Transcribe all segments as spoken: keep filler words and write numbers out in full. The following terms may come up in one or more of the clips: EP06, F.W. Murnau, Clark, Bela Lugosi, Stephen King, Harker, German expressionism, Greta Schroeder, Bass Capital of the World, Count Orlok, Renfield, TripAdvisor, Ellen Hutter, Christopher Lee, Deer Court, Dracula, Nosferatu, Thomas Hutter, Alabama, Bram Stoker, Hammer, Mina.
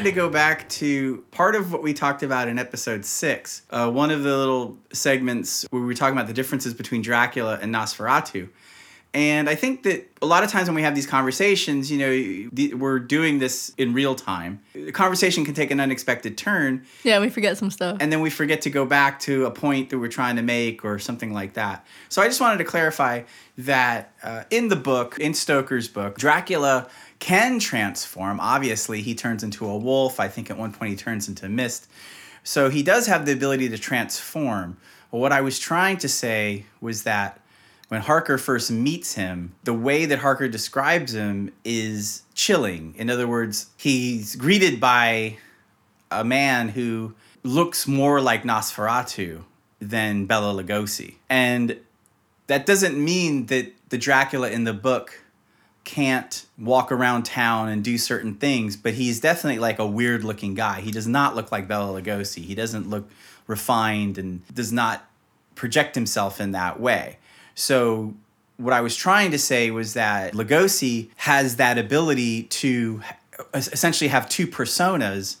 wanted to go back to part of what we talked about in episode six. Uh, one of the little segments where we were talking about the differences between Dracula and Nosferatu. And I think that a lot of times when we have these conversations, you know, we're doing this in real time. The conversation can take an unexpected turn. Yeah, we forget some stuff. And then we forget to go back to a point that we're trying to make or something like that. So I just wanted to clarify that uh, in the book, in Stoker's book, Dracula can transform. Obviously, he turns into a wolf. I think at one point he turns into mist. So he does have the ability to transform. But what I was trying to say was that when Harker first meets him, the way that Harker describes him is chilling. In other words, he's greeted by a man who looks more like Nosferatu than Bela Lugosi. And that doesn't mean that the Dracula in the book can't walk around town and do certain things, but he's definitely like a weird-looking guy. He does not look like Bela Lugosi. He doesn't look refined and does not project himself in that way. So what I was trying to say was that Lugosi has that ability to essentially have two personas.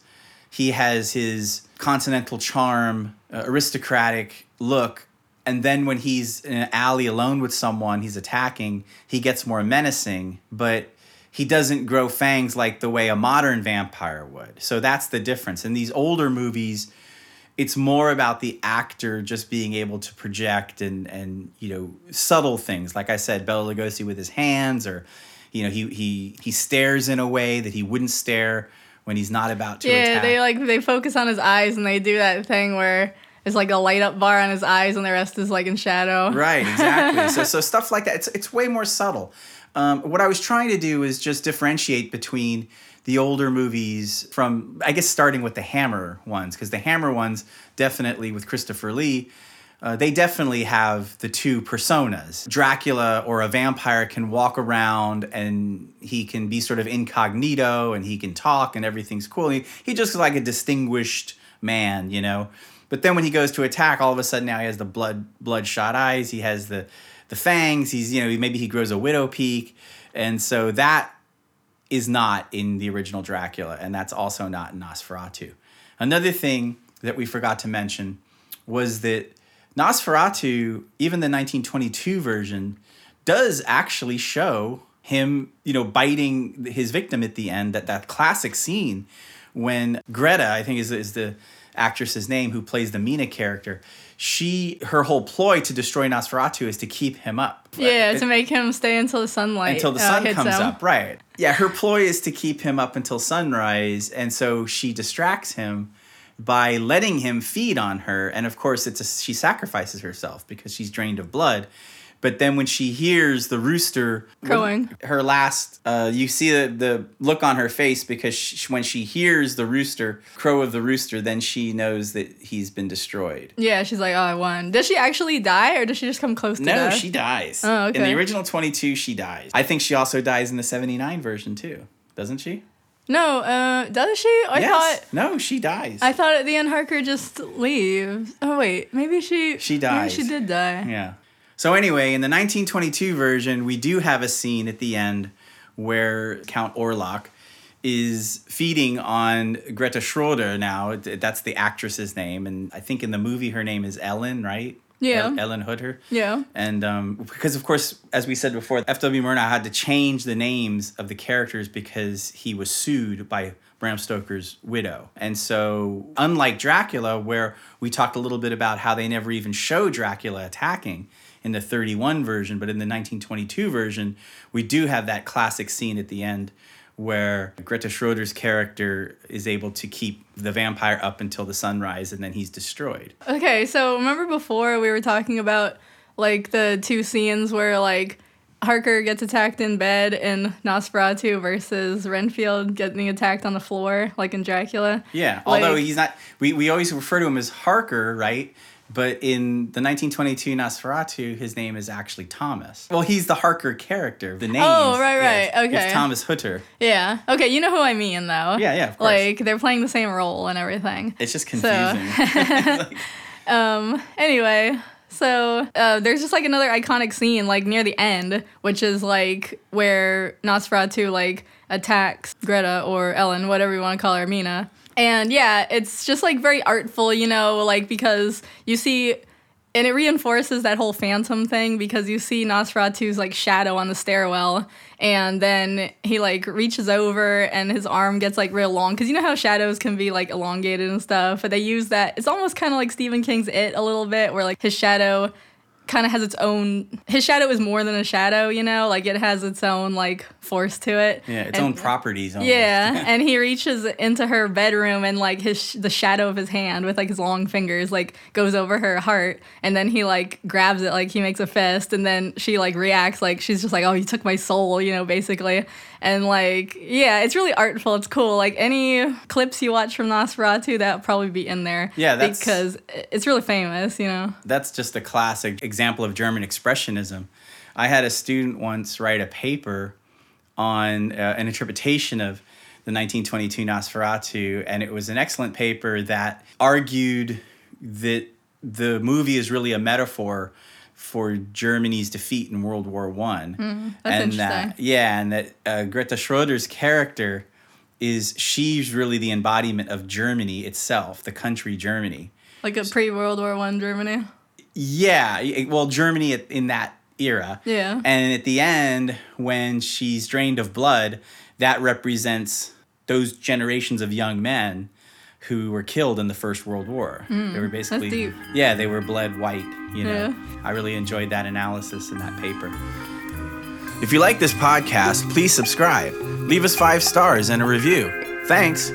He has his continental charm, uh, aristocratic look, and then when he's in an alley alone with someone he's attacking, he gets more menacing, but he doesn't grow fangs like the way a modern vampire would. So that's the difference. In these older movies, it's more about the actor just being able to project and, and you know, subtle things. Like I said, Bela Lugosi with his hands, or, you know, he he he stares in a way that he wouldn't stare when he's not about to yeah, attack. Yeah, they, like, they focus on his eyes, and they do that thing where it's like a light-up bar on his eyes, and the rest is, like, in shadow. Right, exactly. so so stuff like that. It's, it's way more subtle. Um, what I was trying to do is just differentiate between the older movies from, I guess, starting with the Hammer ones, because the Hammer ones definitely with Christopher Lee, uh, they definitely have the two personas. Dracula or a vampire can walk around and he can be sort of incognito and he can talk and everything's cool. He, he just is like a distinguished man, you know. But then when he goes to attack, all of a sudden now he has the blood bloodshot eyes, he has the, the fangs, he's, you know, maybe he grows a widow peak. And so that is not in the original Dracula, and that's also not in Nosferatu. Another thing that we forgot to mention was that Nosferatu, even the nineteen twenty-two version, does actually show him, you know, biting his victim at the end, that, that classic scene when Greta, I think is, is the actress's name, who plays the Mina character, she, her whole ploy to destroy Nosferatu is to keep him up. Yeah, it, to make him stay until the sunlight. Until the sun uh, comes him. up, right. Yeah, her ploy is to keep him up until sunrise, and so she distracts him by letting him feed on her. And of course, it's a, she sacrifices herself because she's drained of blood. But then when she hears the rooster crowing, her last, uh, you see the, the look on her face, because she, when she hears the rooster, crow of the rooster, then she knows that he's been destroyed. Yeah, she's like, oh, I won. Does she actually die, or does she just come close to no, death? No, she dies. Oh, okay. In the original twenty-two, she dies. I think she also dies in the seventy-nine version, too. Doesn't she? No, uh, does she? I yes. thought... No, she dies. I thought at the end Harker just leaves. Oh, wait. Maybe she... She dies. Maybe she did die. Yeah. So anyway, in the nineteen twenty-two version, we do have a scene at the end where Count Orlok is feeding on Greta Schroeder now. That's the actress's name. And I think in the movie, her name is Ellen, right? Yeah. Ellen Hutter. Yeah. And um, because, of course, as we said before, F W Murnau had to change the names of the characters because he was sued by Bram Stoker's widow. And so unlike Dracula, where we talked a little bit about how they never even show Dracula attacking in the thirty-one version, but in the nineteen twenty-two version, we do have that classic scene at the end where Greta Schroeder's character is able to keep the vampire up until the sunrise, and then he's destroyed. Okay, so remember before we were talking about, like, the two scenes where, like, Harker gets attacked in bed in Nosferatu versus Renfield getting attacked on the floor, like in Dracula? Yeah, like, although he's not... We, we always refer to him as Harker, right? But in the nineteen twenty-two Nosferatu, his name is actually Thomas. Well, he's the Harker character. The name oh, right, right. is, okay. is Thomas Hutter. Yeah. Okay, you know who I mean, though. Yeah, yeah, of course. Like, they're playing the same role and everything. It's just confusing. So. um, anyway, So uh, there's just like another iconic scene like near the end, which is like where Nosferatu like attacks Greta or Ellen, whatever you want to call her, Mina. And yeah, it's just like very artful, you know, like because you see, and it reinforces that whole phantom thing because you see Nosferatu's like shadow on the stairwell, and then he like reaches over and his arm gets like real long because you know how shadows can be like elongated and stuff, but they use that. It's almost kind of like Stephen King's It a little bit, where like his shadow kind of has its own, his shadow is more than a shadow, you know, like it has its own like force to it. Yeah, its and, own properties almost. Yeah, and he reaches into her bedroom and like his the shadow of his hand with like his long fingers like goes over her heart, and then he like grabs it like he makes a fist, and then she like reacts like she's just like, oh, you took my soul, you know, basically. And like, yeah, it's really artful. It's cool. Like any clips you watch from Nosferatu, that'll probably be in there. Yeah, that's, because it's really famous, you know. That's just a classic example. example of German expressionism. I had a student once write a paper on uh, an interpretation of the nineteen twenty-two Nosferatu, and it was an excellent paper that argued that the movie is really a metaphor for Germany's defeat in World War One. Mm, that's and that, yeah, and that uh, Greta Schroeder's character is she's really the embodiment of Germany itself, the country Germany, like a pre-World War One Germany. Yeah, well, Germany in that era. Yeah. And at the end, when she's drained of blood, that represents those generations of young men who were killed in the First World War. Mm, they were basically, that's deep. Yeah, they were bled white, you know. Yeah. I really enjoyed that analysis in that paper. If you like this podcast, please subscribe. Leave us five stars and a review. Thanks.